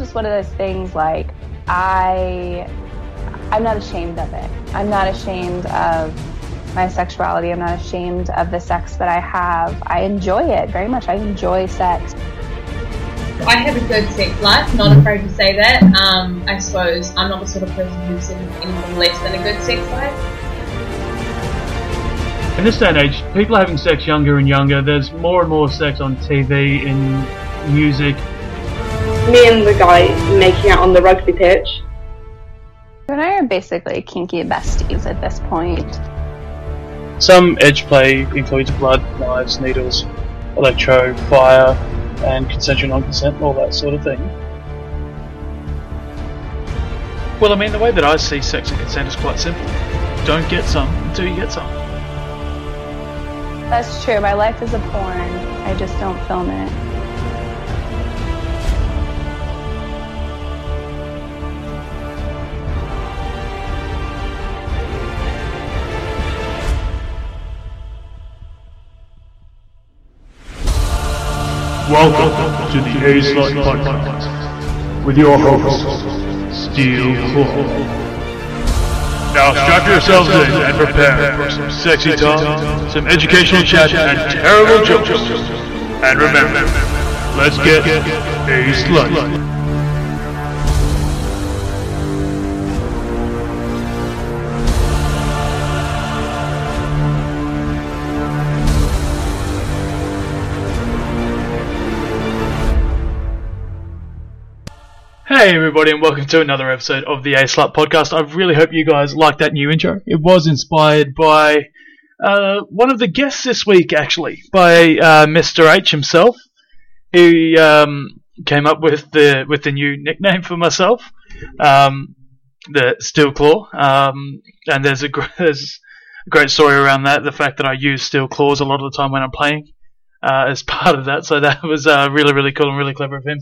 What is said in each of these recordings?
just one of those things, like, I'm not ashamed of it. I'm not ashamed of my sexuality. I'm not ashamed of the sex that I have. I enjoy it very much. I enjoy sex. I have a good sex life, not afraid to say that. I suppose I'm not the sort of person who's in anything less than a good sex life. In this day and age, people are having sex younger and younger. There's more and more sex on TV, in music. Me and the guy making out on the rugby pitch. You and I are basically kinky besties at this point. Some edge play includes blood, knives, needles, electro, fire, and consensual non-consent, all that sort of thing. Well, I mean, the way that I see sex and consent is quite simple. Don't get some until you get some. That's true. My life is a porn. I just don't film it. Welcome to the A Slut Podcast with your host, Steel Claw. Now strap yourselves in and prepare for some sexy talk, some educational chat, and terrible jokes. And remember, let's get A Slut. Hey everybody, and welcome to another episode of the A Slut Podcast. I really hope you guys liked that new intro. It was inspired by one of the guests this week, actually, by Mr. H himself. He came up with the new nickname for myself, the Steel Claw. And there's a great story around that. The fact that I use Steel Claws a lot of the time when I'm playing as part of that. So that was really, really cool and really clever of him.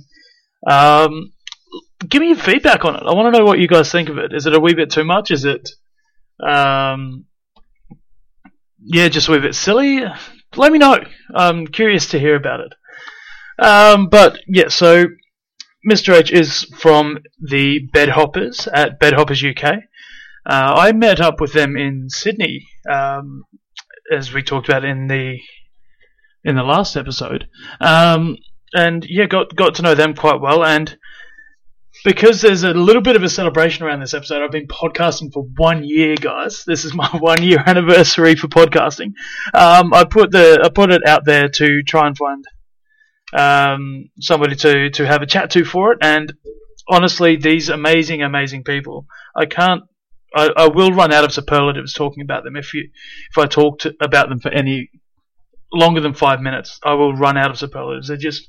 Give me your feedback on it. I want to know what you guys think of it. Is it a wee bit too much? Is it, just a wee bit silly? Let me know. I'm curious to hear about it. So Mr. H is from the Bedhoppers at Bedhoppers UK. I met up with them in Sydney, as we talked about in the last episode, got to know them quite well. And because there's a little bit of a celebration around this episode, I've been podcasting for 1 year, guys. This is my 1 year anniversary for podcasting. I put it out there to try and find somebody to have a chat to for it. And honestly, these amazing, amazing people. I will run out of superlatives talking about them. If I talked about them for any longer than 5 minutes, I will run out of superlatives. They're just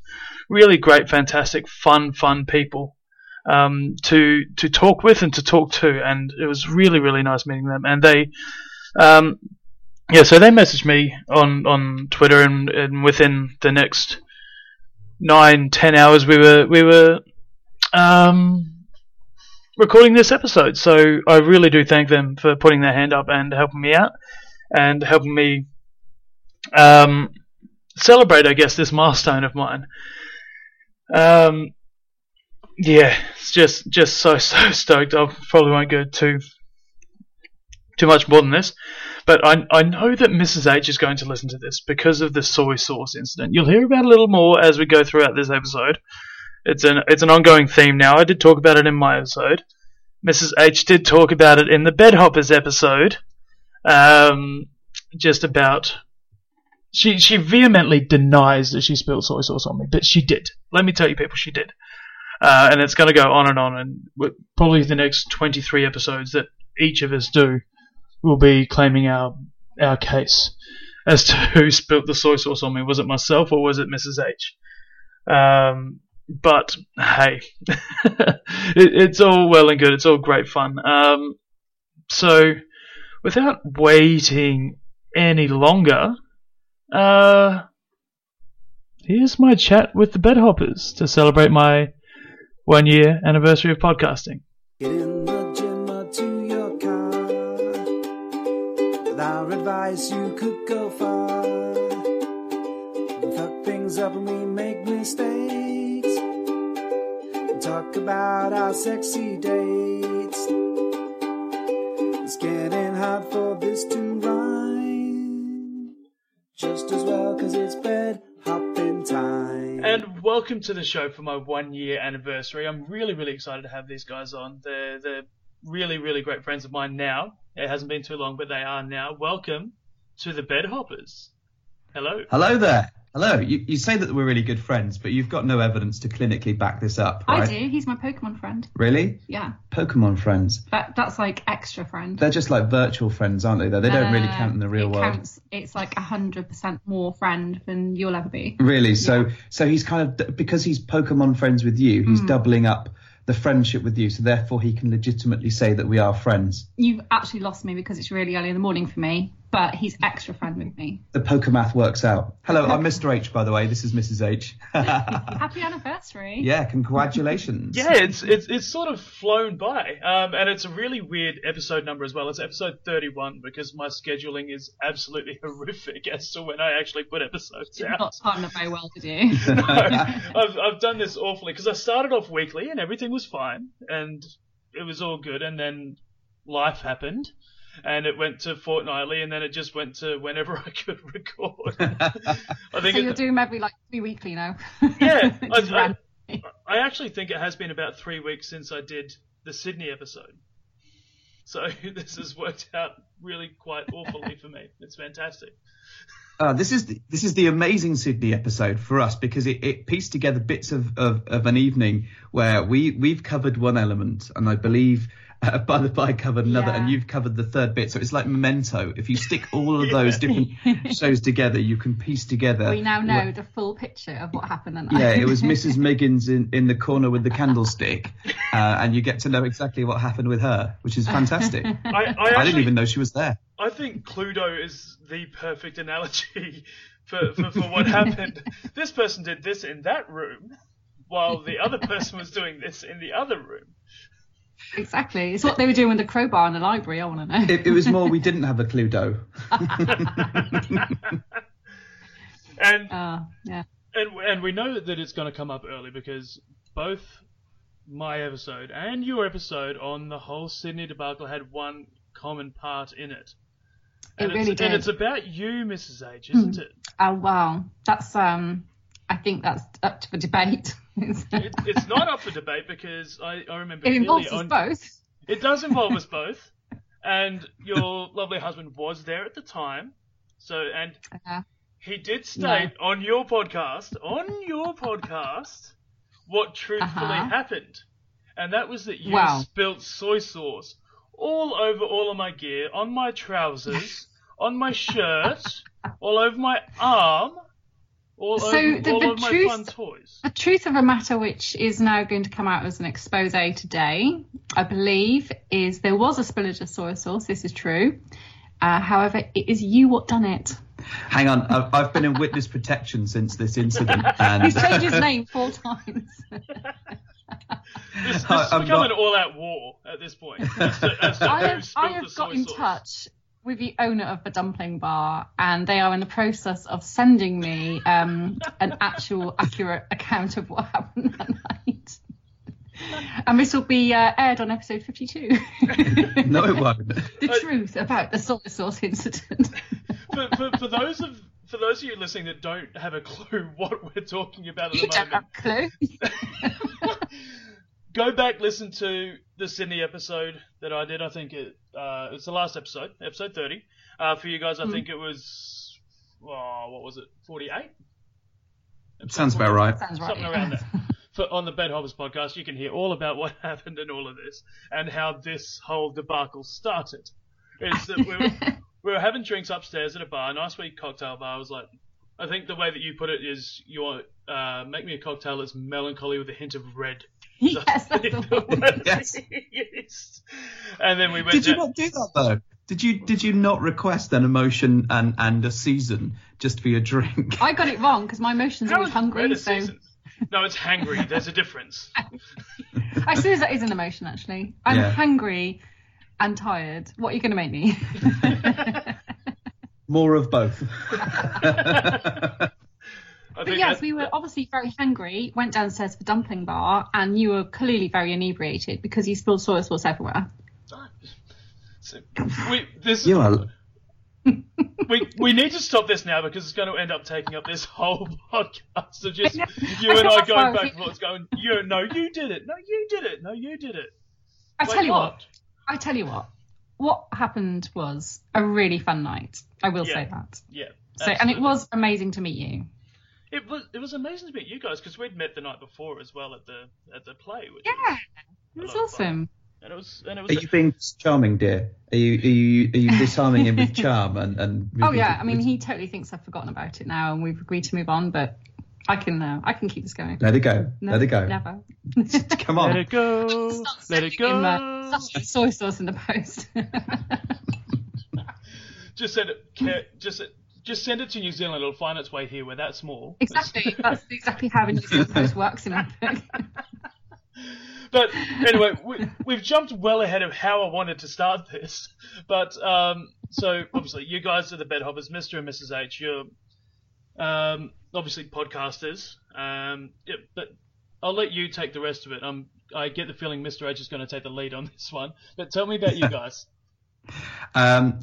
really great, fantastic, fun people. To talk with and to talk to, and it was really, really nice meeting them. And they so they messaged me on Twitter, and within the next 9-10 hours we were recording this episode. So I really do thank them for putting their hand up and helping me out and helping me celebrate, I guess, this milestone of mine. Yeah, it's just so stoked. I probably won't go too much more than this, but I know that Mrs. H is going to listen to this because of the soy sauce incident. You'll hear about it a little more as we go throughout this episode. It's an ongoing theme now. I did talk about it in my episode. Mrs. H did talk about it in the Bedhoppers episode. Just about she vehemently denies that she spilled soy sauce on me, but she did. Let me tell you, people, she did. And it's going to go on, and probably the next 23 episodes that each of us do will be claiming our case as to who spilt the soy sauce on me. Was it myself or was it Mrs. H? But hey, it's all well and good. It's all great fun. So without waiting any longer, here's my chat with the Bedhoppers to celebrate my 1 year anniversary of podcasting. Get in the gym or to your car. With our advice, you could go far. We fuck things up and we make mistakes. talk about our sexy dates. It's getting hard for this to rhyme. Just as well, because it's bed hopping time. And welcome to the show for my 1 year anniversary. I'm really, really excited to have these guys on. They're really, really great friends of mine now. It hasn't been too long, but they are now. Welcome to the Bedhoppers. Hello. Hello there. Hello. You say that we're really good friends, but you've got no evidence to clinically back this up, right? I do. He's my Pokemon friend. Really? Yeah. Pokemon friends. That's like extra friend. They're just like virtual friends, aren't they? They don't really count in the real world. Counts. It's like 100% more friend than you'll ever be. Really? Yeah. So he's kind of, because he's Pokemon friends with you, he's doubling up the friendship with you, so therefore he can legitimately say that we are friends. You've actually lost me because it's really early in the morning for me, but he's extra friend with me. The Pokemath works out. Hello, I'm Mr. H, by the way. This is Mrs. H. Happy anniversary. Yeah, congratulations. Yeah, it's sort of flown by, and it's a really weird episode number as well. It's episode 31 because my scheduling is absolutely horrific as to when I actually put episodes out. It's not partnered very well to do. No, I've done this awfully because I started off weekly and everything was fine and it was all good, and then life happened. And it went to fortnightly, and then it just went to whenever I could record. You're doing maybe like 3 weekly now. Yeah. I actually think it has been about 3 weeks since I did the Sydney episode. So this has worked out really quite awfully for me. It's fantastic. This is the amazing Sydney episode for us because it pieced together bits of an evening where we've covered one element, and I believe by covered another, and you've covered the third bit. So it's like Memento. If you stick all of those different shows together, you can piece together. We now know the full picture of what happened that night. Yeah, it was Mrs. Miggins in the corner with the candlestick, and you get to know exactly what happened with her, which is fantastic. I didn't even know she was there. I think Cluedo is the perfect analogy for what happened. This person did this in that room, while the other person was doing this in the other room. Exactly. It's what they were doing with the crowbar in the library, I want to know. It was more we didn't have a Cluedo. And we know that it's going to come up early because both my episode and your episode on the whole Sydney debacle had one common part in it. It really did. And it's about you, Mrs. H, isn't it? Oh, wow. That's, I think that's up for debate. It's not up for debate because I remember... It involves us both. It does involve us both. And your lovely husband was there at the time. And he did state on your podcast, what truthfully happened. And that was that you spilt soy sauce all over all of my gear, on my trousers, on my shirt, all over my arm, all over my fun toys. The truth of a matter, which is now going to come out as an expose today, I believe, is there was a spillage of soy sauce. This is true. However, it is you what done it. Hang on, I've been in witness protection since this incident. And... He's changed his name 4 times. This has become an all-out war at this point. I have got in touch with the owner of the dumpling bar, and they are in the process of sending me an actual accurate account of what happened that night. And this will be aired on episode 52. No, it won't. The truth about the soy sauce incident. For those of you listening that don't have a clue what we're talking about at the moment... You don't have a clue. Go back, listen to the Sydney episode that I did. I think it's the last episode, episode 30. For you guys, I think it was... Oh, what was it? 48? Sounds about right. Something around that. On the Bedhoppers podcast, you can hear all about what happened and all of this and how this whole debacle started. It's that we were having drinks upstairs at a bar, a nice wee cocktail bar. I was like, I think the way that you put it is you make me a cocktail that's melancholy with a hint of red. Yes, that's the one. Yes. And then we went. Did you not do that though? Did you not request an emotion and a season just for your drink? I got it wrong because my emotions were hungry. So. No, it's hangry. There's a difference. I suppose that is an emotion actually. I'm hangry and tired. What are you going to make me? More of both. But yes, we were obviously very hungry, went downstairs to the dumpling bar, and you were clearly very inebriated because you spilled soy sauce everywhere. So, we need to stop this now because it's going to end up taking up this whole podcast of just you and I going back and forth going, no, you did it. I tell you what. What happened was a really fun night. I will say that. Yeah. So, and it was amazing to meet you. It was amazing to meet you guys because we'd met the night before as well at the play. Which was awesome. And it was. Are you being charming, dear? Are you disarming him with charm and? I mean, he totally thinks I've forgotten about it now, and we've agreed to move on. But I can keep this going. Let it go. No, let it go. Never. Come on. Let it go. Let it go. Soy sauce in the post. Just send it to New Zealand. It'll find its way here where that's small. Exactly. That's exactly how a New Zealand post works in that book. But anyway, we've jumped well ahead of how I wanted to start this. But so obviously you guys are the Bedhoppers, Mr. and Mrs. H. You're obviously podcasters. But I'll let you take the rest of it. I get the feeling Mr. H is going to take the lead on this one. But tell me about you guys.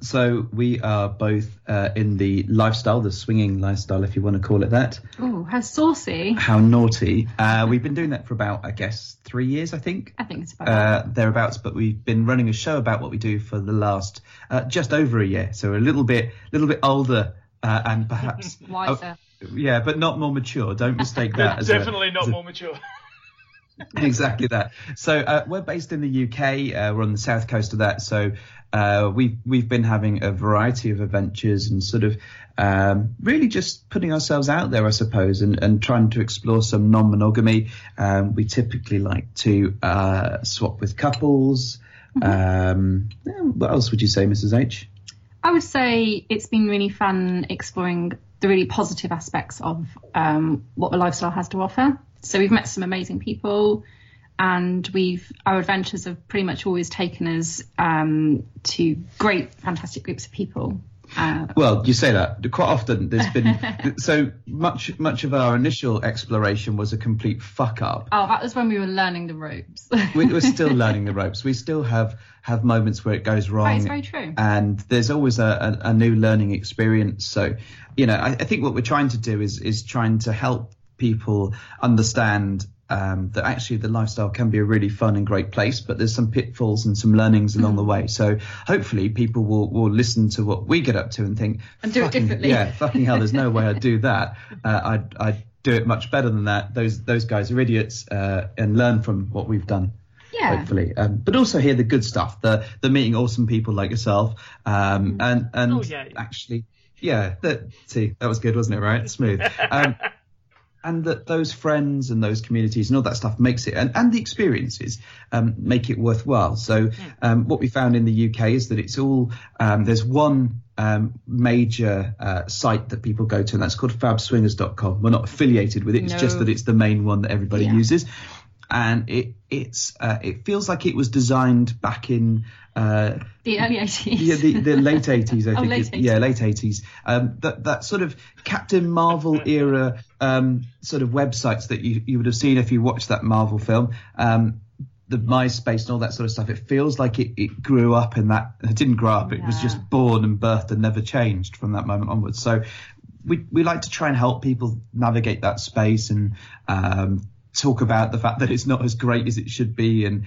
So we are both in the lifestyle, the swinging lifestyle, if you want to call it that. Oh, how saucy. How naughty. We've been doing that for about, I guess, 3 years, I think. I think it's about thereabouts. But we've been running a show about what we do for the last just over a year. So we're a little bit older and perhaps... wiser. Yeah, but not more mature. Don't mistake that. as definitely not more mature. Exactly that. So we're based in the UK. We're on the south coast of that. So we've been having a variety of adventures and sort of really just putting ourselves out there, I suppose, and trying to explore some non-monogamy. We typically like to swap with couples. What else would you say, Mrs. H? I would say it's been really fun exploring the really positive aspects of what the lifestyle has to offer. So we've met some amazing people, and our adventures have pretty much always taken us to great, fantastic groups of people. Well, you say that quite often. There's been so much of our initial exploration was a complete fuck up. Oh, that was when we were learning the ropes. We were still learning the ropes. We still have moments where it goes wrong. That is very true. And there's always a new learning experience. So, you know, I think what we're trying to do is trying to help people understand that actually the lifestyle can be a really fun and great place, but there's some pitfalls and some learnings along the way. So hopefully people will listen to what we get up to and think, and do it differently. Yeah, fucking hell, there's no way I'd do that. I'd do it much better than that. Those guys are idiots, and learn from what we've done. Yeah. Hopefully, but also hear the good stuff, the meeting awesome people like yourself, and actually, yeah. That was good, wasn't it? Right, smooth. And that those friends and those communities and all that stuff makes it, and the experiences make it worthwhile. So what we found in the UK is that it's all there's one major site that people go to, and that's called fabswingers.com. We're not affiliated with it. It's just that it's the main one that everybody uses. And it feels like it was designed back in the early 80s. Yeah, the late 80s, I think. Late 80s. That sort of Captain Marvel era sort of websites that you would have seen if you watched that Marvel film. The MySpace and all that sort of stuff. It feels like it grew up in that. It didn't grow up. Yeah. It was just born and birthed and never changed from that moment onwards. So we like to try and help people navigate that space and talk about the fact that it's not as great as it should be, and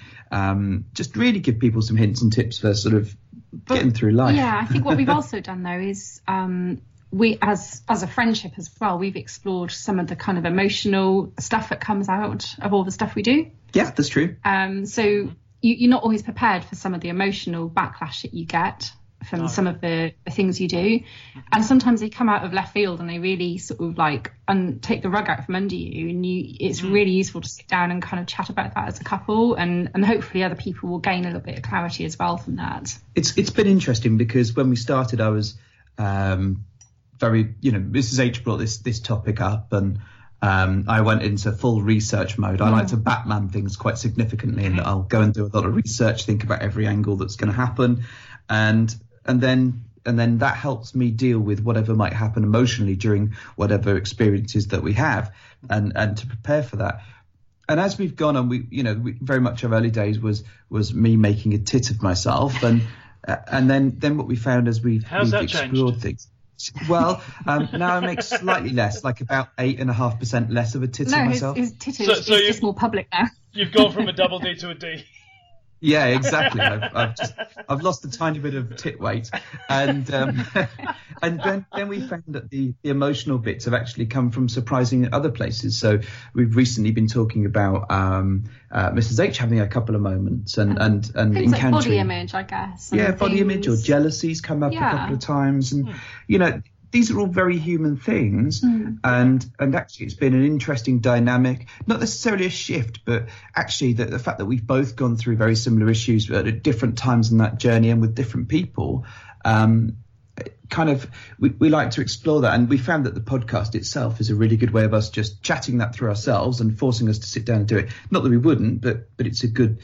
just really give people some hints and tips for sort of getting through life. Yeah, I think what we've also done though is we as a friendship as well, we've explored some of the kind of emotional stuff that comes out of all the stuff we do. Yeah, that's true. So you're not always prepared for some of the emotional backlash that you get from some of the things you do, and sometimes they come out of left field and they really sort of like and take the rug out from under you, and it's really useful to sit down and kind of chat about that as a couple, and hopefully other people will gain a little bit of clarity as well from that. It's been interesting because when we started I was very, you know, Mrs. H brought this topic up, and I went into full research mode. I like to Batman things quite significantly, and I'll go and do a lot of research, think about every angle that's going to happen, and then and then that helps me deal with whatever might happen emotionally during whatever experiences that we have, and to prepare for that. And as we've gone on, we very much our early days was me making a tit of myself, and then what we found as we've explored things. Well, now I make slightly less, like about 8.5% less of a tit of myself. No, his tit is just more public now. You've gone from a double D to a D. Yeah, exactly. I've lost a tiny bit of tit weight, and then we found that the emotional bits have actually come from surprising other places. So we've recently been talking about Mrs. H having a couple of moments and encountering like body image, I guess. Yeah, body image or jealousy's come up a couple of times, and these are all very human things, and actually it's been an interesting dynamic, not necessarily a shift, but actually the fact that we've both gone through very similar issues at different times in that journey and with different people, we like to explore that. And we found that the podcast itself is a really good way of us just chatting that through ourselves and forcing us to sit down and do it. Not that we wouldn't, but it's a good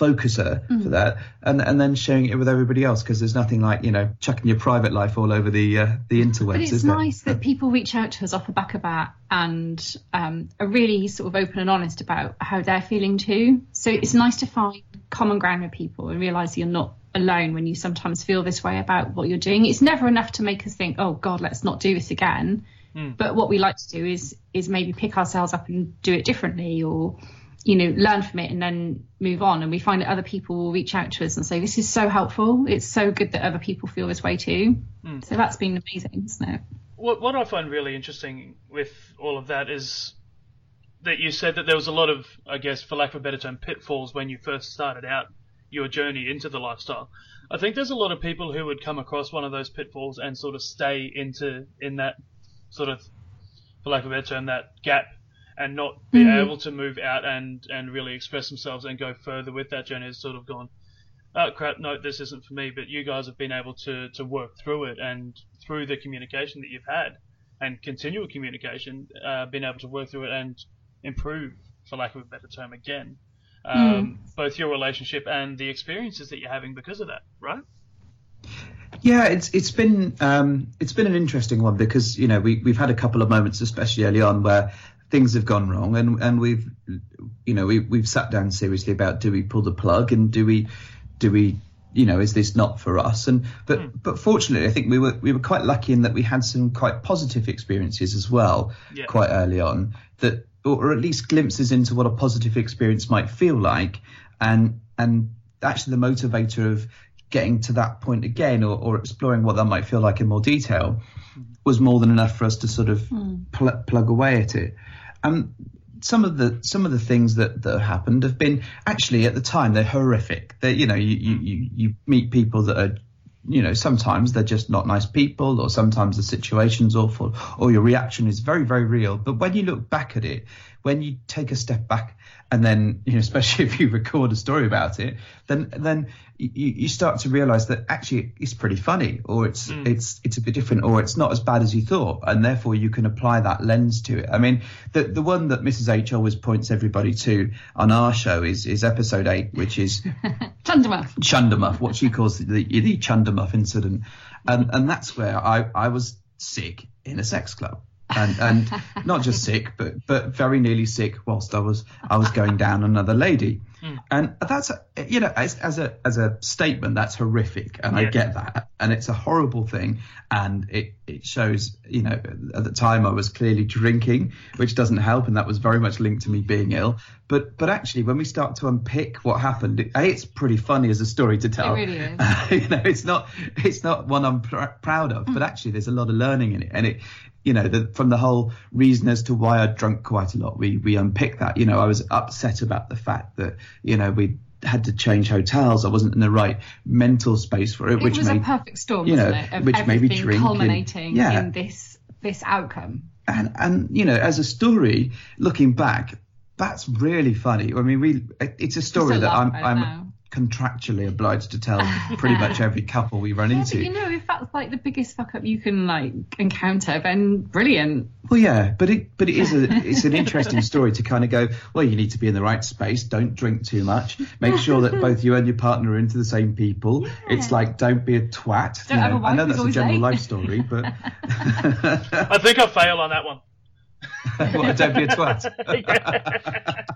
focuser for that, and then sharing it with everybody else, because there's nothing like chucking your private life all over the interwebs. But it's nice that people reach out to us off the back of that and are really sort of open and honest about how they're feeling too. So it's nice to find common ground with people and realise you're not alone when you sometimes feel this way about what you're doing. It's never enough to make us think, oh God, let's not do this again. But what we like to do is maybe pick ourselves up and do it differently, or learn from it and then move on. And we find that other people will reach out to us and say, this is so helpful. It's so good that other people feel this way too. So that's been amazing, isn't it? What I find really interesting with all of that is that you said that there was a lot of, I guess, for lack of a better term, pitfalls when you first started out your journey into the lifestyle. I think there's a lot of people who would come across one of those pitfalls and sort of stay in that sort of, for lack of a better term, that gap, and not be able to move out and really express themselves and go further with that journey. Has sort of gone, oh crap, no, this isn't for me. But you guys have been able to work through it, and through the communication that you've had and continual communication, been able to work through it and improve, for lack of a better term, again, both your relationship and the experiences that you're having because of that, right? Yeah, it's been an interesting one, because we've had a couple of moments, especially early on, where things have gone wrong, and we've we've sat down seriously about, do we pull the plug, and do we is this not for us? And but fortunately I think we were quite lucky in that we had some quite positive experiences as well, quite early on, that, or at least glimpses into what a positive experience might feel like, and actually the motivator of getting to that point again, or exploring what that might feel like in more detail, was more than enough for us to sort of plug away at it. Some of the things that happened have been, actually at the time, they're horrific. They, you meet people that are, sometimes they're just not nice people, or sometimes the situation's awful, or your reaction is very, very real. But when you look back at it, when you take a step back, and then, especially if you record a story about it, then you start to realise that actually it's pretty funny, or it's a bit different, or it's not as bad as you thought, and therefore you can apply that lens to it. I mean, the one that Mrs. H always points everybody to on our show is episode 8, which is Chundermuff, what she calls the Chundermuff incident, and that's where I was sick in a sex club. And not just sick, but very nearly sick whilst I was going down another lady, and that's as a statement, that's horrific, and I get that, and it's a horrible thing, and it shows, at the time I was clearly drinking, which doesn't help, and that was very much linked to me being ill. But actually, when we start to unpick what happened, it's pretty funny as a story to tell. It really is. It's not one I'm proud of, but actually there's a lot of learning in it, and it. From the whole reason as to why I'd drunk quite a lot, we unpick that. I was upset about the fact that, we had to change hotels. I wasn't in the right mental space for it. Which was a perfect storm, wasn't it? Of which made me drink, culminating in this outcome. And as a story, looking back, that's really funny. I mean, it's a story that I'm contractually obliged to tell pretty much every couple we run into. But you know, if that's like the biggest fuck up you can like encounter, then brilliant. Well, yeah, but it is it's an interesting story to kind of go, well, you need to be in the right space. Don't drink too much. Make sure that both you and your partner are into the same people. Yeah. It's like, don't be a twat. Don't have a wife. I know that's a general life story, but I think I fail on that one. Well, don't be a twat.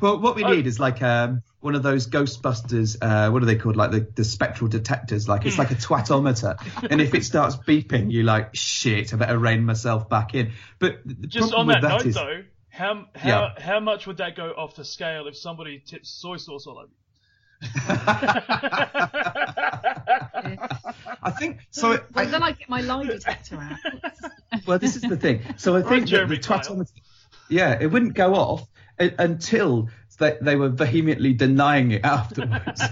Well, what we need is like one of those Ghostbusters, what are they called? Like the spectral detectors. Like it's like a twatometer, and if it starts beeping, you're like, shit, I better rein myself back in. But just on that note, is, though, how much would that go off the scale if somebody tips soy sauce all over you? I think so. Then I get my lie detector out. Well, this is the thing. So I think the twatometer, it wouldn't go off until they were vehemently denying it afterwards. So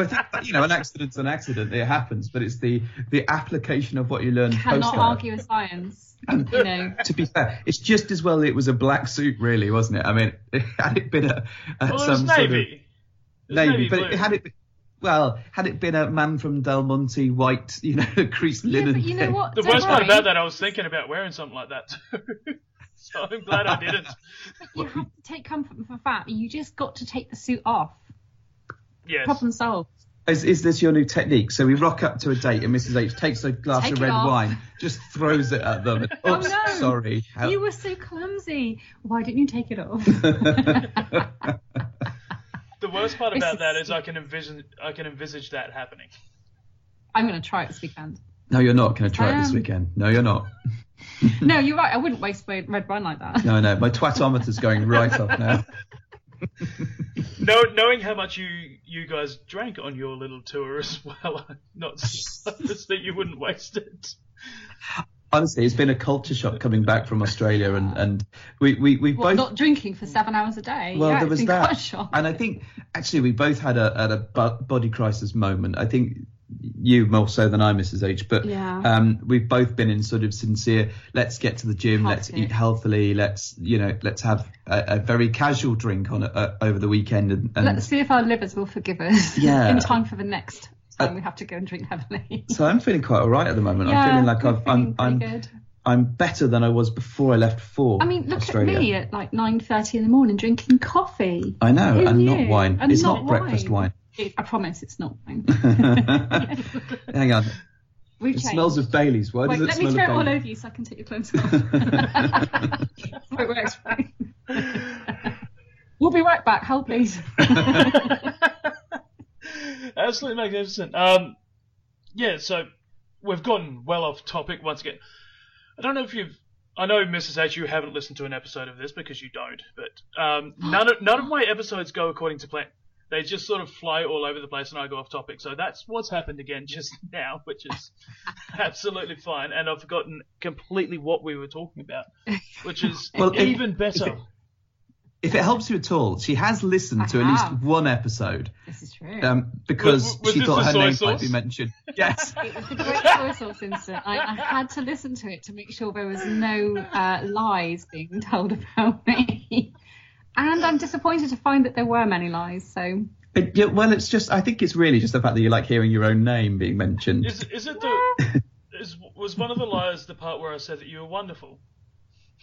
I think that, you know, an accident's an accident. It happens, but it's the application of what you learn. Cannot argue with science. And, you know, to be fair, it's just as well it was a black suit, really, wasn't it? I mean, had it been some sort of navy, but had it been a man from Del Monte white, you know, creased linen. But you know what? The worst part about that, I was thinking about wearing something like that too. So I'm glad I didn't. But you have to take comfort from that. You just got to take the suit off. Yes. Problem solved. Is this your new technique? So we rock up to a date and Mrs. H takes a glass of red wine, just throws it at them. And, oops, oh, no. Sorry. You were so clumsy. Why didn't you take it off? The worst part about that is I can envisage that happening. I'm going to try it this weekend. No, you're not going to try it this weekend. No, you're not. No, you're right. I wouldn't waste my red wine like that. No. My twatometer's going right off now. No, knowing how much you guys drank on your little tour as well, I'm not surprised that you wouldn't waste it. Honestly, it's been a culture shock coming back from Australia, and we both not drinking for 7 hours a day. Well, there was that, and I think actually we both had a body crisis moment. I think you more so than I, Mrs. H, but we've both been in sort of sincere. Let's get to the gym. Let's eat healthily. Let's have a very casual drink on over the weekend, and let's see if our livers will forgive us. Yeah. In time for the next. And we have to go and drink heavily. So I'm feeling quite all right at the moment. Yeah, I'm feeling like I'm better than I was before I left for Australia. I mean, look at me at like 9:30 in the morning drinking coffee. I know, not wine. And it's not breakfast wine. I promise it's not wine. Hang on. It smells of Baileys. Why does it smell of Baileys? Let me throw it all over you so I can take your clothes off. It works right. We'll be right back. Hold please. Absolutely magnificent. So we've gotten well off topic once again. I don't know if you've... I know, Mrs. H, you haven't listened to an episode of this because you don't, but none of my episodes go according to plan. They just sort of fly all over the place and I go off topic. So that's what's happened again just now, which is absolutely fine. And I've forgotten completely what we were talking about, which is even better. If it helps you at all, she has listened to at least one episode. This is true. Because she thought her name might be mentioned. Yes. It was the great soy sauce incident. I had to listen to it to make sure there was no lies being told about me. And I'm disappointed to find that there were many lies. So. It's just, I think it's really just the fact that you like hearing your own name being mentioned. Was one of the lies the part where I said that you were wonderful?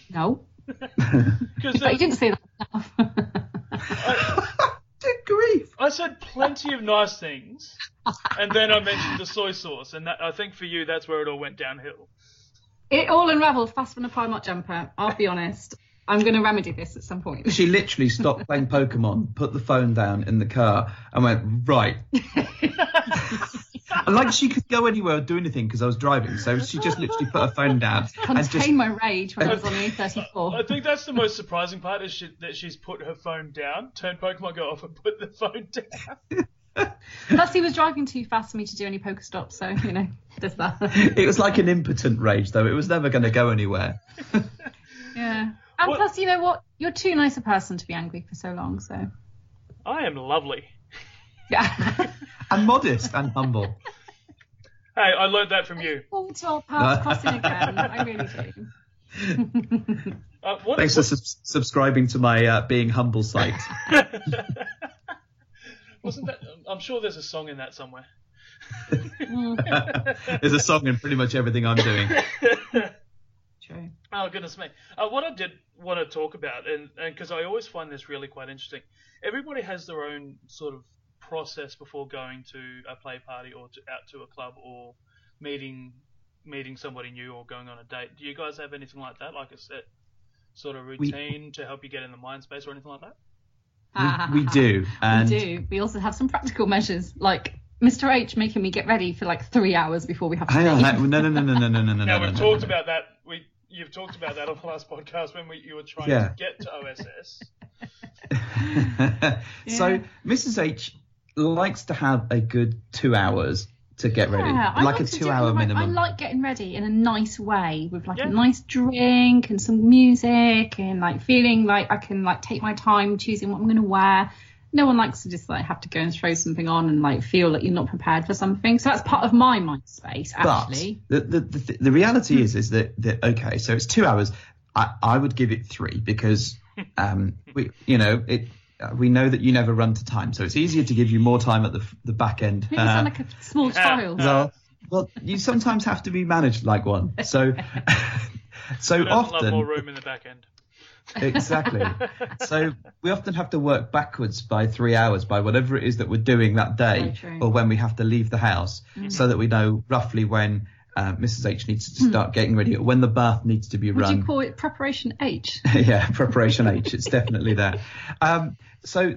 No. You didn't say that enough. Good grief. I said plenty of nice things, and then I mentioned the soy sauce, and that, I think for you that's where it all went downhill. It all unravelled faster than a Primark jumper, I'll be honest. I'm going to remedy this at some point. She literally stopped playing Pokemon, put the phone down in the car, and went, right. Like she could go anywhere or do anything because I was driving, so she just literally put her phone down. Contain my rage when I was on the A34. I think that's the most surprising part is that she's put her phone down, turned Pokemon Go off, and put the phone down. Plus, he was driving too fast for me to do any Pokestops, so you know, there's that. It was like an impotent rage, though. It was never going to go anywhere. Yeah, and plus, you know what? You're too nice a person to be angry for so long. So I am lovely. Yeah. And modest and humble. Hey, I learned that from you. All to our paths crossing again. I really do. Thanks for subscribing to my being humble site. Wasn't that? I'm sure there's a song in that somewhere. There's a song in pretty much everything I'm doing. True. Oh, goodness me. What I did want to talk about, and because I always find this really quite interesting, everybody has their own sort of process before going to a play party or out to a club or meeting somebody new or going on a date. Do you guys have anything like that, like a set sort of routine to help you get in the mind space or anything like that? We do. And we do. We also have some practical measures, like Mr. H making me get ready for like 3 hours before we have to leave. No. Now, we've talked about that. You've talked about that on the last podcast when you were trying to get to OSS. So Mrs. H likes to have a good 2 hours to get ready, like a 2 hour minimum. I like getting ready in a nice way with like a nice drink and some music and like feeling like I can like take my time choosing what I'm going to wear. No one likes to just like have to go and throw something on and like feel like you're not prepared for something. So that's part of my mind space, actually. But the reality is that okay, so it's 2 hours. I would give it 3 because we know that you never run to time, so it's easier to give you more time at the back end. You sound like a small child. Well, you sometimes have to be managed like one. So often love more room in the back end. Exactly. So we often have to work backwards by 3 hours by whatever it is that we're doing that day or when we have to leave the house, so that we know roughly when Mrs. H needs to start getting ready or when the bath needs to be run. Would you call it Preparation H? Yeah, Preparation H. It's definitely there. So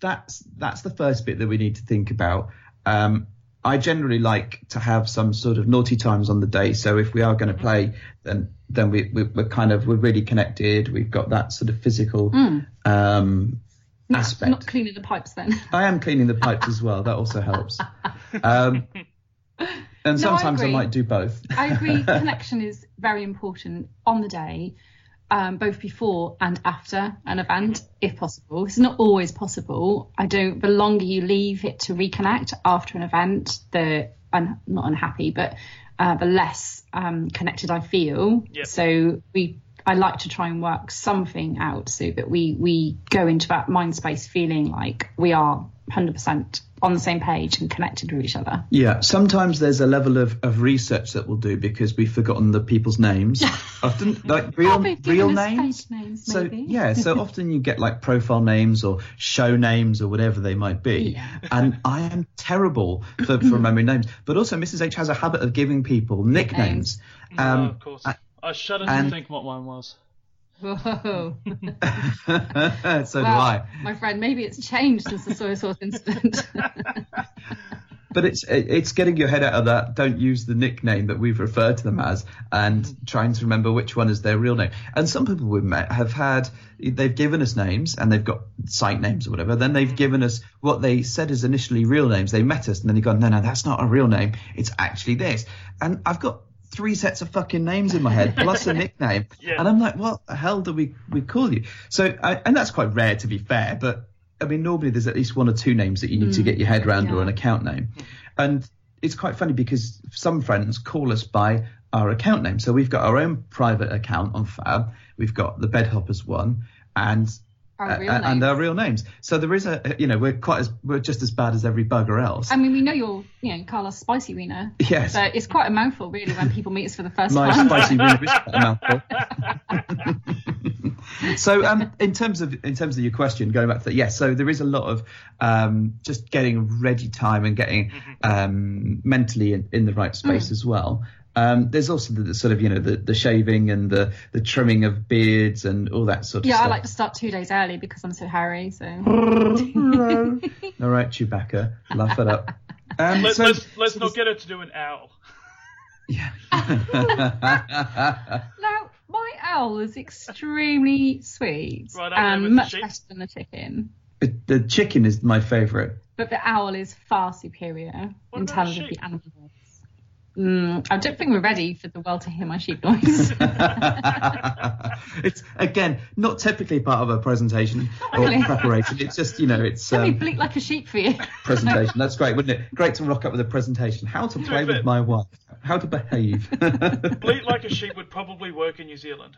that's the first bit that we need to think about. I generally like to have some sort of naughty times on the day. So if we are going to play, then we're really connected. We've got that sort of physical aspect. Not cleaning the pipes then. I am cleaning the pipes as well. That also helps. And sometimes I might do both. I agree. Connection is very important on the day, both before and after an event, if possible. It's not always possible. The longer you leave it to reconnect after an event, not unhappy, but the less connected I feel. Yep. So I like to try and work something out so that we go into that mind space feeling like we are 100% on the same page and connected with each other. Yeah, sometimes there's a level of research that we'll do because we've forgotten the people's names. Often, like real names. Fake names maybe. So often you get like profile names or show names or whatever they might be. Yeah. And I am terrible for remembering names. But also, Mrs. H has a habit of giving people nicknames. Oh, of course. I shudder to think what mine was. Whoa. So do I. My friend, maybe it's changed since the soy sauce incident. But it's getting your head out of that. Don't use the nickname that we've referred to them as and trying to remember which one is their real name. And some people we've met they've given us names and they've got site names or whatever. Then they've given us what they said is initially real names. They met us and then they've gone, no, that's not a real name. It's actually this. And I've got 3 sets of fucking names in my head plus a nickname and I'm like, what the hell do we call you? So and that's quite rare, to be fair, but I mean normally there's at least 1 or 2 names that you need to get your head around or an account name. And it's quite funny because some friends call us by our account name, so we've got our own private account on Fab. We've got the Bedhoppers one and our real names. So there is we're just as bad as every bugger else. I mean, we know you're Carlos Spicy Wiener. Yes. So it's quite a mouthful really when people meet us for the first time. My Spicy Wiener is quite a mouthful. So in terms of your question, going back to that, so there is a lot of just getting ready time and getting mentally in the right space as well. There's also the sort of, the shaving and the trimming of beards and all that sort of stuff. Yeah, I like to start 2 days early because I'm so hairy, so... All right, Chewbacca, laugh it up. Let's not get her to do an owl. Yeah. Now, my owl is extremely sweet. Right, much better than the chicken. The chicken is my favourite. But the owl is far superior in terms of the animal. I don't think we're ready for the world to hear my sheep noise. It's, again, not typically part of a presentation or preparation. It's just, it's... Let me bleat like a sheep for you. Presentation. That's great, wouldn't it? Great to rock up with a presentation. How to play with my wife. How to behave. Bleat like a sheep would probably work in New Zealand.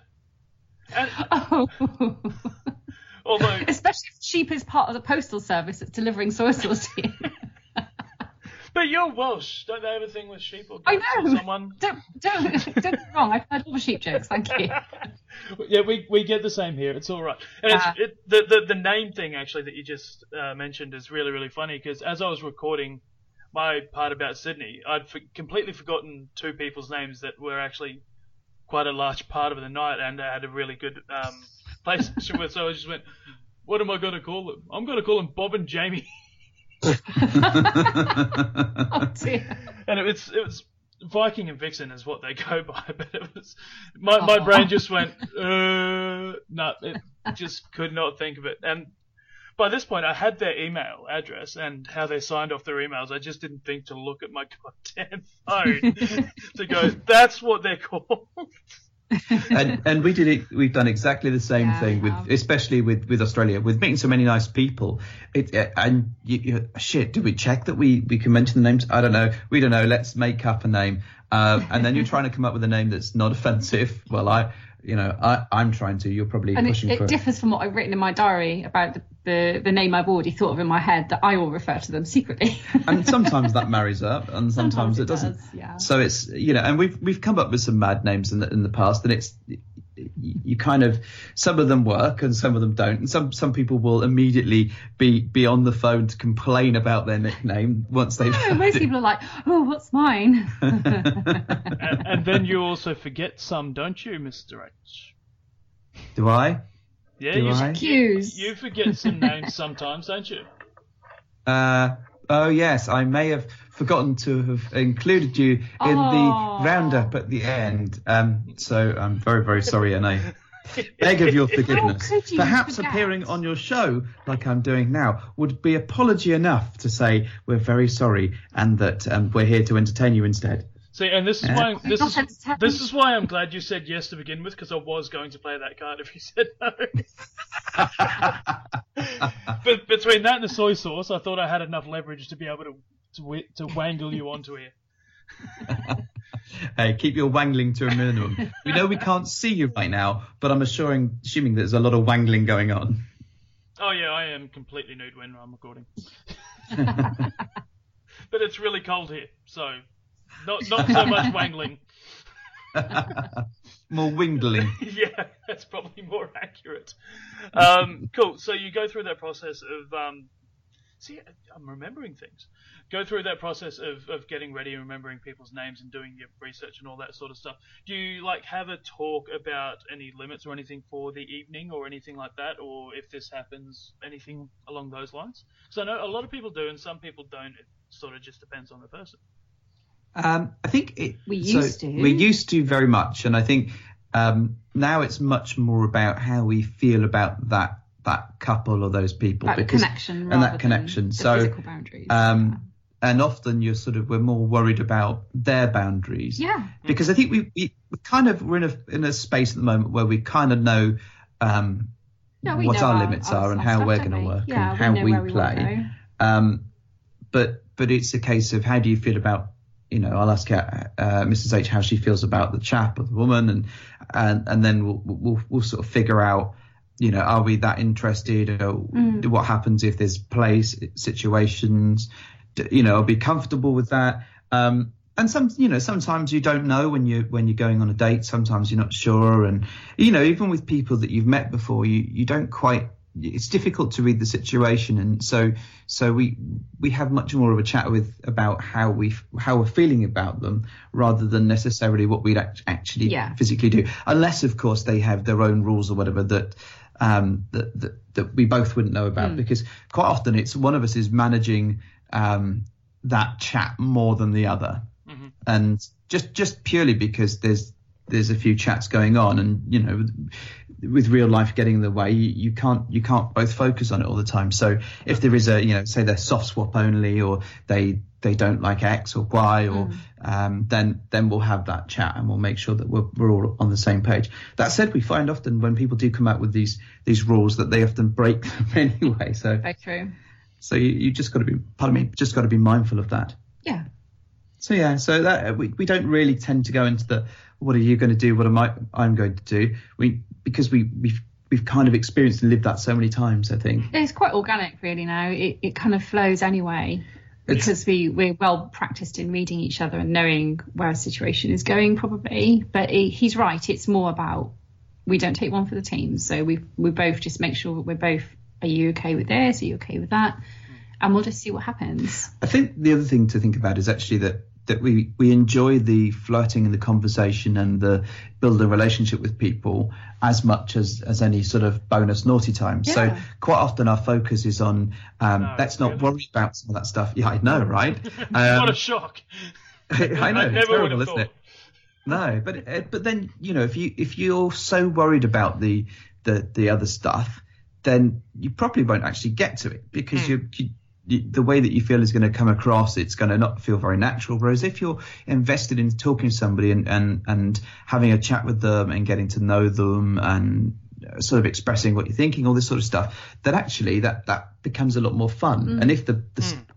Although... Especially if sheep is part of the postal service that's delivering soy sauce to you. But you're Welsh. Don't they have a thing with sheep or goats? I know. Or someone? Don't get me wrong. I've heard all the sheep jokes. Thank you. Yeah, we get the same here. It's all right. And the name thing actually that you just mentioned is really, really funny because as I was recording my part about Sydney, I'd completely forgotten two people's names that were actually quite a large part of the night and had a really good place with. So I just went, what am I going to call them? I'm going to call them Bob and Jamie. Oh dear. And it was Viking and Vixen is what they go by, but it was my brain just went no, it just could not think of it. And by this point I had their email address and how they signed off their emails. I just didn't think to look at my goddamn phone to go, that's what they're called. and we did it. We've done exactly the same thing with, especially with Australia, with meeting so many nice people. Did we check that we can mention the names? I don't know. We don't know. Let's make up a name. And then you're trying to come up with a name that's not offensive. Well, I'm trying to. You're probably pushing for it. It differs from what I've written in my diary about the name I've already thought of in my head that I will refer to them secretly. And sometimes that marries up, and sometimes it doesn't. Yeah. So it's and we've come up with some mad names in the past, and it's you kind of some of them work and some of them don't, and some people will immediately be on the phone to complain about their nickname once they've. Most people are like, oh, what's mine? and then you also forget some, don't you, Mr. H? Do I? Yeah, you forget some names sometimes, don't you? Oh yes, I may have forgotten to have included you in the roundup at the end. So I'm very, very sorry, and I beg of your forgiveness. You perhaps forget? Appearing on your show like I'm doing now would be apology enough to say we're very sorry and that we're here to entertain you instead. See, and this is why this is why I'm glad you said yes to begin with, because I was going to play that card if you said no. But between that and the soy sauce, I thought I had enough leverage to be able to wangle you onto here. Hey, keep your wangling to a minimum. We know we can't see you right now, but I'm assuming there's a lot of wangling going on. Oh yeah, I am completely nude when I'm recording. But it's really cold here, so. Not so much wangling. More wingling. Yeah, that's probably more accurate. Cool. So you go through that process of... see, I'm remembering things. Go through that process of getting ready and remembering people's names and doing your research and all that sort of stuff. Do you, have a talk about any limits or anything for the evening or anything like that? Or if this happens, anything along those lines? Because I know a lot of people do and some people don't. It sort of just depends on the person. I think we used to very much, and I think now it's much more about how we feel about that couple or those people, about because connection and that connection. So physical boundaries, and often we're more worried about their boundaries, because I think we kind of we're in a space at the moment where we kind of know what our limits are and how we're going to work and how we play. But it's a case of how do you feel about. I'll ask Mrs. H how she feels about the chap or the woman, and then we'll sort of figure out, are we that interested? Or what happens if there's situations? I'll be comfortable with that. And sometimes you don't know when you're going on a date. Sometimes you're not sure, and even with people that you've met before, you don't quite. It's difficult to read the situation, and so we have much more of a chat about how we're feeling about them rather than necessarily what we'd actually physically do, unless of course they have their own rules or whatever that we both wouldn't know about, because quite often it's one of us is managing that chat more than the other, and just purely because there's a few chats going on, and with real life getting in the way, you can't both focus on it all the time. So if there is a say they're soft swap only, or they don't like X or Y, or then we'll have that chat and we'll make sure that we're all on the same page. That said, we find often when people do come out with these rules that they often break them anyway. So very true. So you just got to be mindful of that. Yeah. So that we don't really tend to go into the. What are you going to do? What am I'm going to do? Because we've kind of experienced and lived that so many times, I think. It's quite organic, really. Now it kind of flows anyway. because we're well practiced in reading each other and knowing where a situation is going, probably. But he's right. It's more about we don't take one for the team. So we both just make sure that we're both, are you okay with this? Are you okay with that? And we'll just see what happens. I think the other thing to think about is actually that we enjoy the flirting and the conversation and the build a relationship with people as much as any sort of bonus naughty time. Yeah. So quite often our focus is on, let's not worry about some of that stuff. Yeah, I know, right? What a shock. I know, it's terrible, isn't it? No, but then, you know, if you're so worried about the other stuff, then you probably won't actually get to it, because the way that you feel is going to come across, it's going to not feel very natural. Whereas if you're invested in talking to somebody and having a chat with them and getting to know them and sort of expressing what you're thinking, all this sort of stuff, that actually that becomes a lot more fun. Mm. And if the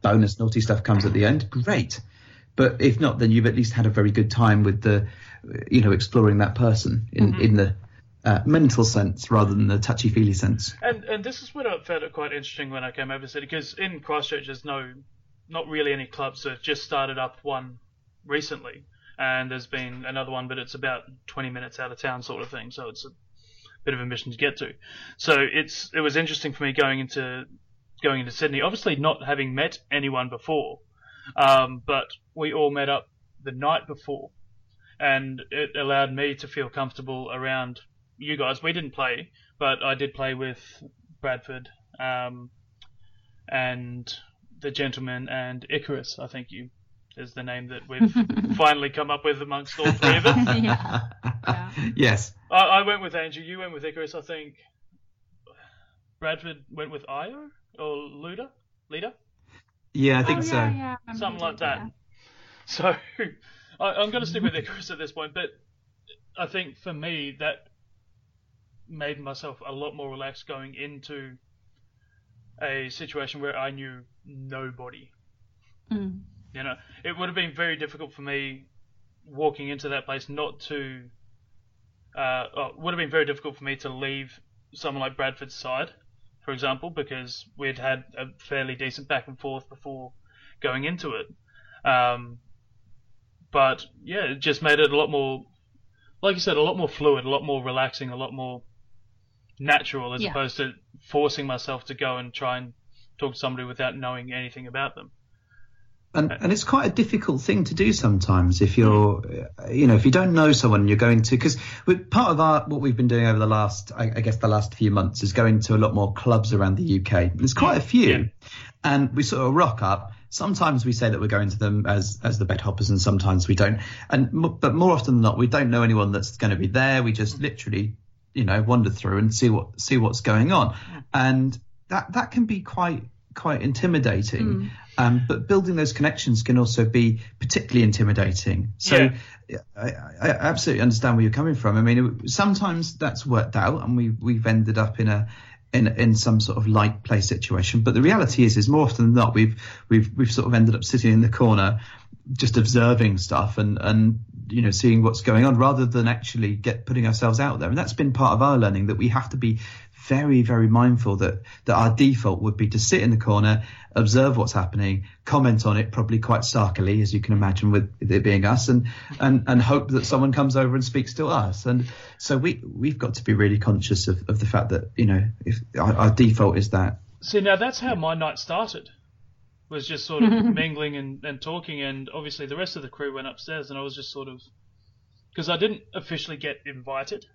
bonus naughty stuff comes at the end, great. But if not, then you've at least had a very good time with the, you know, exploring that person in the mental sense rather than the touchy-feely sense. And this is when I found it quite interesting when I came over to Sydney, because in Christchurch there's not really any clubs. So just started up one recently, and there's been another one, but it's about 20 minutes out of town sort of thing, so it's a bit of a mission to get to. So it was interesting for me going into Sydney, obviously not having met anyone before, but we all met up the night before, and it allowed me to feel comfortable around you guys. We didn't play, but I did play with Bradford and The Gentleman and Icarus, I think is the name that we've finally come up with amongst all three of us. Yeah. Yeah. Yes. I went with Andrew, you went with Icarus, I think Bradford went with Io or Leda? Yeah, I think so. Yeah, something like that. Yeah. So I'm going to stick with Icarus at this point, but I think for me that made myself a lot more relaxed going into a situation where I knew nobody. Mm. You know, it would have been very difficult for me walking into that place would have been very difficult for me to leave someone like Bradford's side, for example, because we'd had a fairly decent back and forth before going into it. But yeah, it just made it a lot more, like you said, a lot more fluid, a lot more relaxing, a lot more natural, as opposed to forcing myself to go and try and talk to somebody without knowing anything about them. And it's quite a difficult thing to do sometimes if you're, you know, if you don't know someone you're going to, because part of what we've been doing over the last, I guess the last few months, is going to a lot more clubs around the UK. There's quite a few, and we sort of rock up. Sometimes we say that we're going to them as the Bedhoppers, and sometimes we don't. But more often than not, we don't know anyone that's going to be there. We just literally, you know, wander through and see what's going on, and that can be quite intimidating. Mm. But building those connections can also be particularly intimidating. So I absolutely understand where you're coming from. I mean, sometimes that's worked out, and we've ended up in some sort of light play situation, but the reality is more often than not we've sort of ended up sitting in the corner just observing stuff and you know, seeing what's going on rather than actually putting ourselves out there. And that's been part of our learning, that we have to be very, very mindful that our default would be to sit in the corner, observe what's happening, comment on it, probably quite sarkily, as you can imagine, with it being us, and hope that someone comes over and speaks to us. And so we've got to be really conscious of the fact that, you know, if our default is that. See, now that's how my night started, was just sort of mingling and talking, and obviously the rest of the crew went upstairs, and I was just sort of, because I didn't officially get invited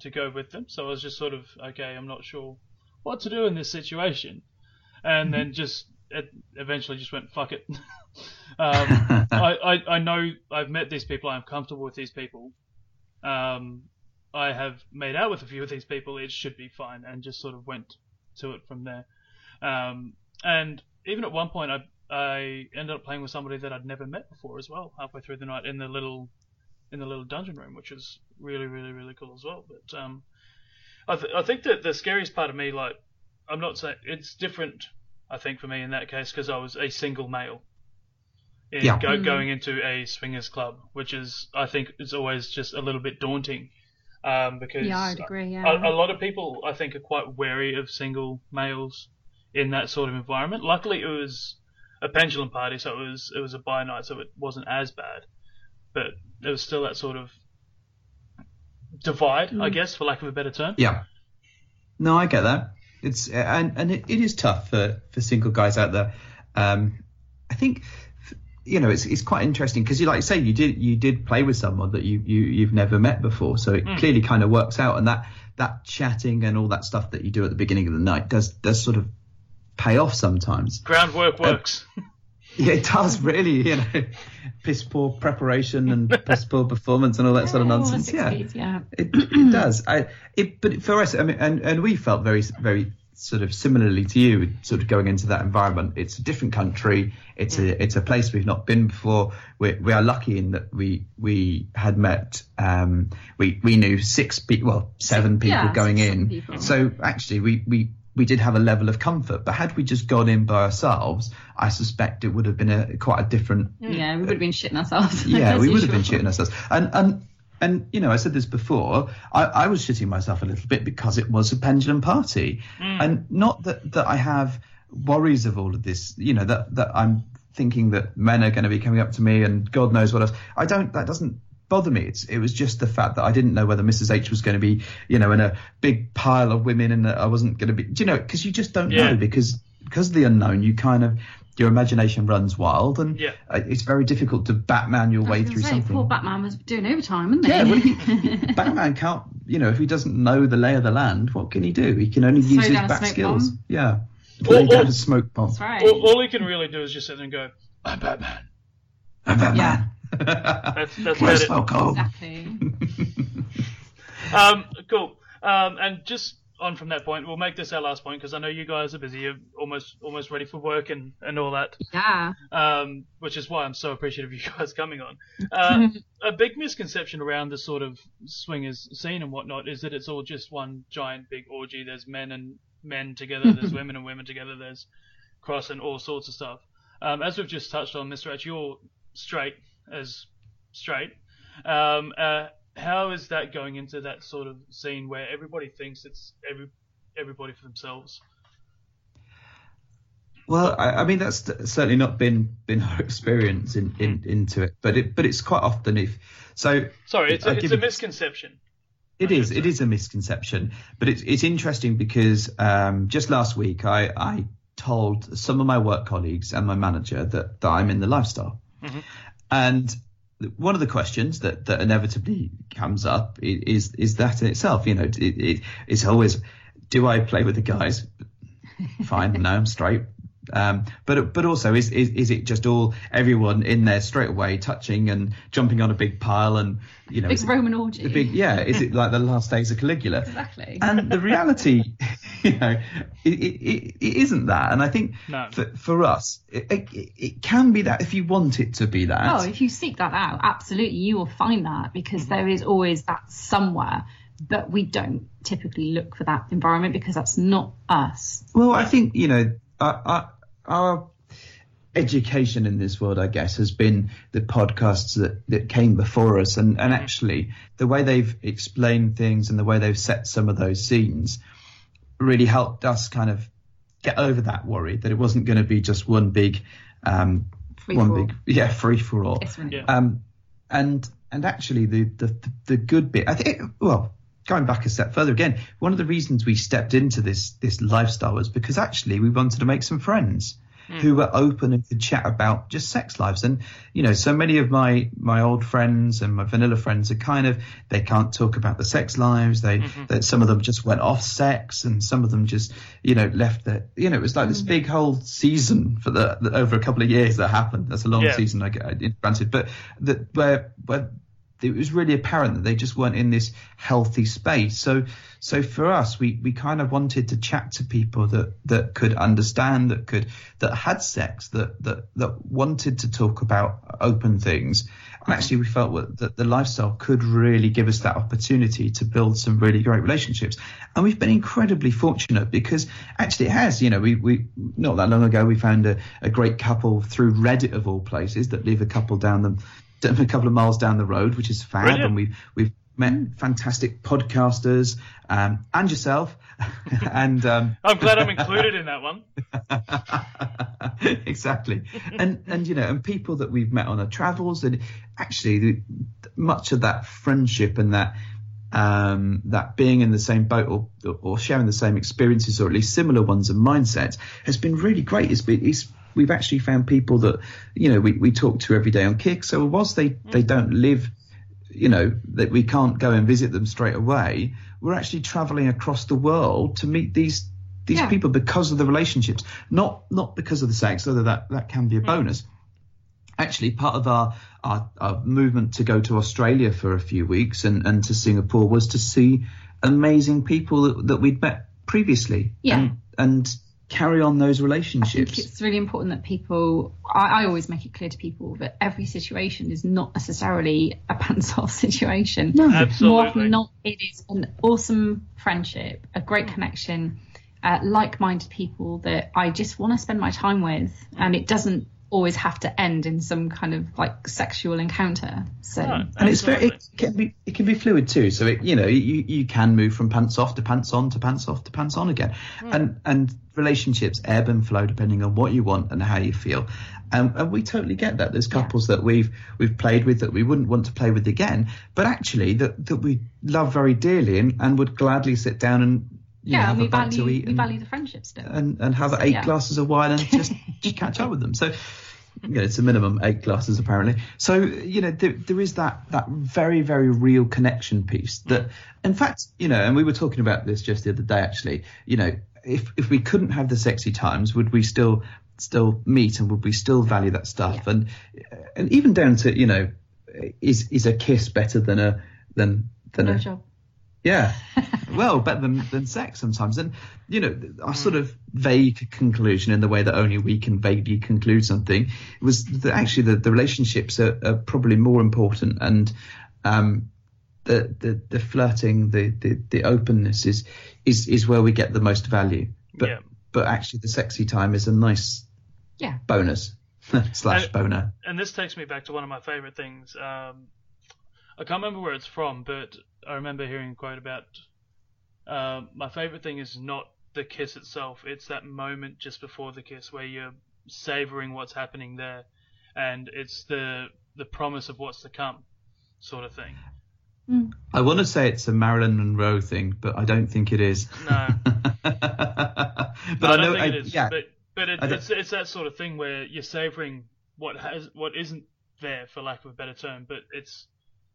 to go with them, so I was just sort of, okay, I'm not sure what to do in this situation, and then just eventually just went, fuck it. I know I've met these people, I'm comfortable with these people, I have made out with a few of these people, it should be fine, and just sort of went to it from there. And even at one point I ended up playing with somebody that I'd never met before as well, halfway through the night, in the little dungeon room, which was really, really, really cool as well. But I think that the scariest part of me, like, I'm not saying it's different, I think, for me in that case, because I was a single male in going into a swingers club, which is, I think, it's always just a little bit daunting, because I'd agree, a lot of people, I think, are quite wary of single males in that sort of environment. Luckily, it was a Pendulum party, so it was a by night, so it wasn't as bad. But there was still that sort of divide, I guess, for lack of a better term. Yeah. No, I get that. It's and it is tough for single guys out there. I think, you know, it's quite interesting because, you like you say, you did play with someone that you've never met before, so it clearly kind of works out, and that chatting and all that stuff that you do at the beginning of the night does sort of pay off sometimes. Groundwork works. Yeah, it does, really, you know. Piss poor preparation and piss poor performance and all that sort of nonsense. Yeah, it does. But for us, I mean, and we felt very, very sort of similarly to you, sort of going into that environment. It's a different country. It's a place we've not been before. We are lucky in that we had met. We knew seven people going in. People. So actually, we did have a level of comfort, but had we just gone in by ourselves, I suspect it would have been quite a different. Yeah, we would have been shitting ourselves. Yeah, we would have been shitting ourselves. And you know, I said this before. I was shitting myself a little bit because it was a Pendulum party, and not that I have worries of all of this. You know, that I'm thinking that men are going to be coming up to me and God knows what else. I don't. That doesn't bother me. It was just the fact that I didn't know whether Mrs. H was going to be, you know, in a big pile of women, and I wasn't going to be, do you know, because you just don't know, because of the unknown, you kind of, your imagination runs wild, and it's very difficult to Batman your way through something. Poor Batman was doing overtime, wasn't he? Yeah, well, Batman can't, you know, if he doesn't know the lay of the land, what can he do? He can only use his bat skills. Bomb. Yeah. Lay down a smoke bomb. That's right. All he can really do is just sit there and go, I'm Batman. I'm Batman. Yeah. That's about it. Exactly. Cool. And just on from that point, we'll make this our last point because I know you guys are busy. You're almost ready for work and all that. Yeah. Which is why I'm so appreciative of you guys coming on. A big misconception around this sort of swingers scene and whatnot is that it's all just one giant big orgy. There's men and men together. There's women and women together. There's cross and all sorts of stuff. As we've just touched on, Mr. H, you're straight. As straight, how is that going into that sort of scene where everybody thinks it's everybody for themselves? Well, I mean that's certainly not been our experience into it, but it's quite often if so. Sorry, it's a misconception. It is a misconception, but it's interesting because just last week I told some of my work colleagues and my manager that I'm in the lifestyle. Mm-hmm. And one of the questions that inevitably comes up is that in itself, you know, it's always, do I play with the guys? Fine, no, I'm straight. But also, is it just all everyone in there straight away touching and jumping on a big pile and, you know, big Roman orgy? Is it like the last days of Caligula? Exactly. And the reality, you know, it isn't that. And I think for us, it can be that if you want it to be that. Oh, if you seek that out, absolutely, you will find that because there is always that somewhere. But we don't typically look for that environment because that's not us. Well, I think, you know, our education in this world, I guess, has been the podcasts that came before us, and actually the way they've explained things and the way they've set some of those scenes really helped us kind of get over that worry that it wasn't going to be just one big free for all. And actually the good bit, I think, well, going back a step further again, one of the reasons we stepped into this lifestyle was because actually we wanted to make some friends who were open and could chat about just sex lives. And, you know, so many of my old friends and my vanilla friends are kind of, they can't talk about the sex lives. That some of them just went off sex and some of them just, you know, left their, you know, it was like this big whole season for the over a couple of years that happened. That's a long season, granted, but that where it was really apparent that they just weren't in this healthy space. So for us, we kind of wanted to chat to people that could understand, that had sex, that wanted to talk about open things. And actually, we felt that the lifestyle could really give us that opportunity to build some really great relationships. And we've been incredibly fortunate because actually it has, you know, we not that long ago, we found a great couple through Reddit of all places that live a couple of miles down the road, which is fab. Brilliant. And we've met fantastic podcasters and yourself. And I'm glad I'm included in that one. Exactly. And you know, and people that we've met on our travels, and actually much of that friendship and that that being in the same boat or sharing the same experiences, or at least similar ones and mindsets, has been really great. It's we've actually found people that, you know, we talk to every day on Kick. So whilst they don't live, you know, that we can't go and visit them straight away, we're actually traveling across the world to meet these people because of the relationships, not because of the sex, although that can be a bonus. Actually, part of our movement to go to Australia for a few weeks and to Singapore was to see amazing people that we'd met previously and carry on those relationships. I think it's really important that people, I always make it clear to people that every situation is not necessarily a pants off situation. No, absolutely. More often than not, it is an awesome friendship, a great connection, like-minded people that I just want to spend my time with, and it doesn't always have to end in some kind of like sexual encounter. So and it's very, it can be fluid too. So it, you know, you can move from pants off to pants on to pants off to pants on again. Yeah. And relationships ebb and flow depending on what you want and how you feel. And we totally get that. There's couples that we've played with that we wouldn't want to play with again, but actually that we love very dearly and would gladly sit down and have a bite to eat. We value the friendship still. And have eight glasses of wine and just catch up with them. So, you know, it's a minimum 8 glasses apparently. So, you know, there is that very, very real connection piece that, in fact, you know, and we were talking about this just the other day, actually, you know, if we couldn't have the sexy times, would we still meet, and would we still value that stuff? Yeah. And even down to, you know, is a kiss better than a blowjob? Yeah, well, better than sex sometimes. And, you know, our sort of vague conclusion, in the way that only we can vaguely conclude something, was that actually the relationships are probably more important, and the flirting, the openness is where we get the most value. But actually the sexy time is a nice bonus / boner. And this takes me back to one of my favourite things. I can't remember where it's from, but I remember hearing a quote about my favourite thing is not the kiss itself, it's that moment just before the kiss where you're savouring what's happening there, and it's the promise of what's to come sort of thing. Mm. I want to say it's a Marilyn Monroe thing, but I don't think it is. No. but I know it is. Yeah. But it's that sort of thing where you're savouring what isn't there, for lack of a better term, but it's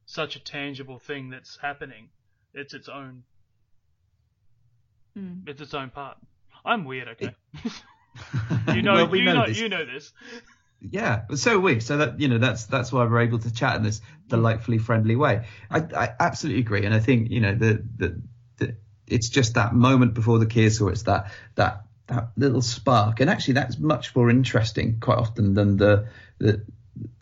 such a tangible thing that's happening. It's its own. Mm. It's its own part. I'm weird, okay. You know, well, you know this. Yeah, so are we. So that, you know, that's why we're able to chat in this delightfully friendly way. I absolutely agree, and I think, you know, the it's just that moment before the kiss, or it's that little spark, and actually that's much more interesting quite often than the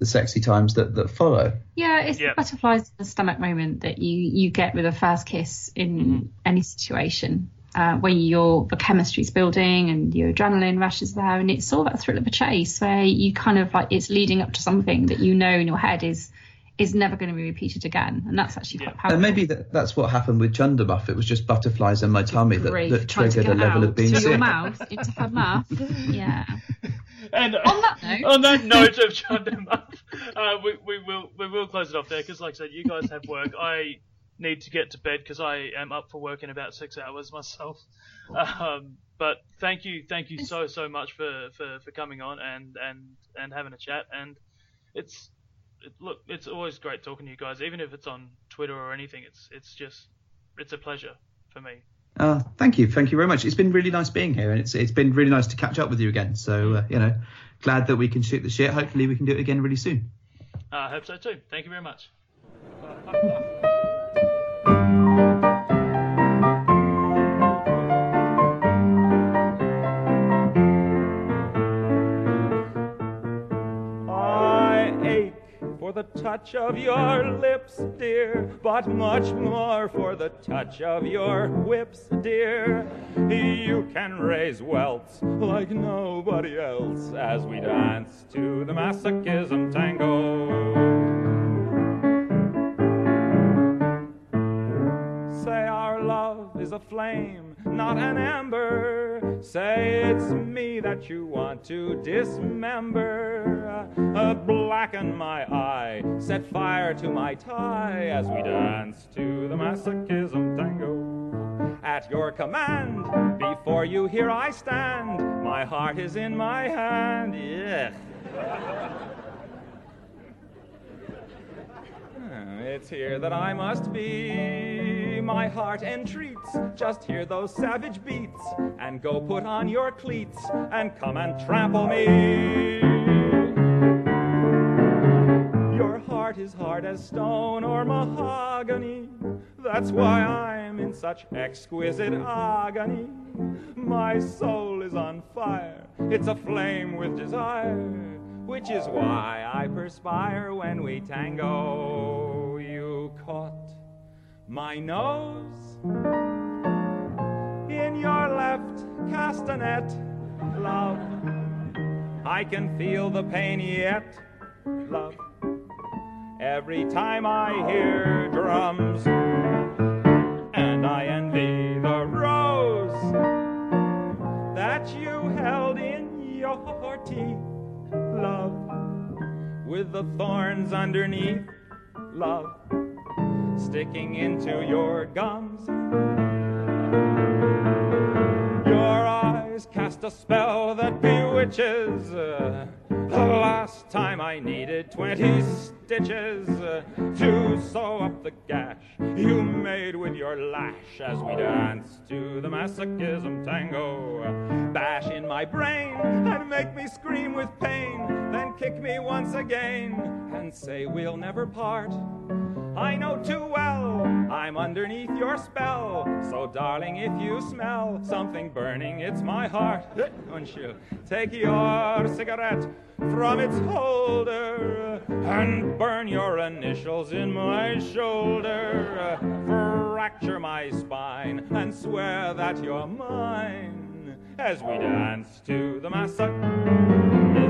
sexy times that follow. Yeah, it's the butterflies in the stomach moment that you get with a first kiss in any situation, where the chemistry's building and your adrenaline rushes there, and it's all that thrill of a chase where you kind of like, it's leading up to something that you know in your head is never going to be repeated again, and that's actually quite powerful. And maybe that's what happened with Chundermuff. It was just butterflies in my tummy that triggered a level of being sick. Your mouth into her mouth. Yeah. And on that note of Chundermuff, we will close it off there, because like I said, you guys have work. I need to get to bed because I am up for work in about 6 hours myself. But thank you so much for coming on and having a chat. And it's always great talking to you guys, even if it's on Twitter or anything. It's just a pleasure for me. Thank you very much. It's been really nice being here, and it's been really nice to catch up with you again. So you know, glad that we can shoot the shit. Hopefully we can do it again really soon. I hope so too. Thank you very much. The touch of your lips, dear, but much more for the touch of your whips, dear. You can raise welts like nobody else as we dance to the masochism tango. Say our love is a flame not an ember. Say it's me that you want to dismember. Blacken my eye, set fire to my tie as we dance to the masochism tango. At your command, before you here I stand. My heart is in my hand. Yeah. It's here that I must be. My heart entreats, just hear those savage beats, and go put on your cleats, and come and trample me. Your heart is hard as stone or mahogany, that's why I'm in such exquisite agony. My soul is on fire, it's aflame with desire, which is why I perspire when we tango. You caught my nose in your left castanet, love. I can feel the pain yet, love, every time I hear drums. And I envy the rose that you held in your teeth, love, with the thorns underneath, love, sticking into your gums. Your eyes cast a spell that bewitches. The last time I needed 20 stitches to sew up the gash you made with your lash as we danced to the masochism tango. Bash in my brain and make me scream with pain, then kick me once again and say we'll never part. I know too well I'm underneath your spell, so darling, if you smell something burning, it's my heart. Won't you take your cigarette from its holder and burn your initials in my shoulder? Fracture my spine and swear that you're mine as we dance to the massacre.